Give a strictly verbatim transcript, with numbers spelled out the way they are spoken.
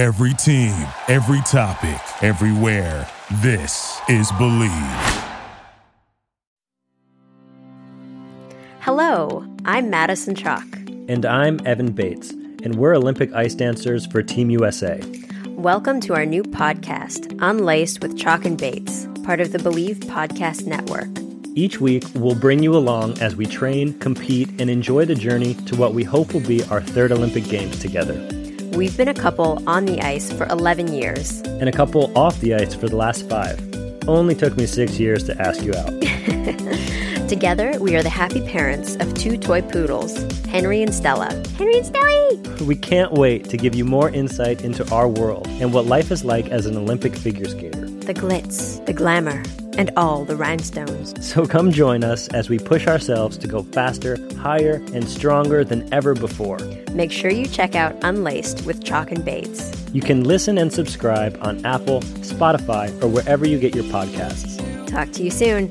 Every team, every topic, everywhere. This is Bleav. Hello, I'm Madison Chock. And I'm Evan Bates, and we're Olympic ice dancers for Team U S A. Welcome to our new podcast, Unlaced with Chock and Bates, part of the Bleav Podcast Network. Each week, we'll bring you along as we train, compete, and enjoy the journey to what we hope will be our third Olympic Games together. We've been a couple on the ice for eleven years. And a couple off the ice for the last five. Only took me six years to ask you out. Together, we are the happy parents of two toy poodles, Henry and Stella. Henry and Stelly! We can't wait to give you more insight into our world and what life is like as an Olympic figure skater. The glitz, the glamour, and all the rhinestones. So come join us as we push ourselves to go faster, higher, and stronger than ever before. Make sure you check out Unlaced with Chock and Bates. You can listen and subscribe on Apple, Spotify, or wherever you get your podcasts. Talk to you soon.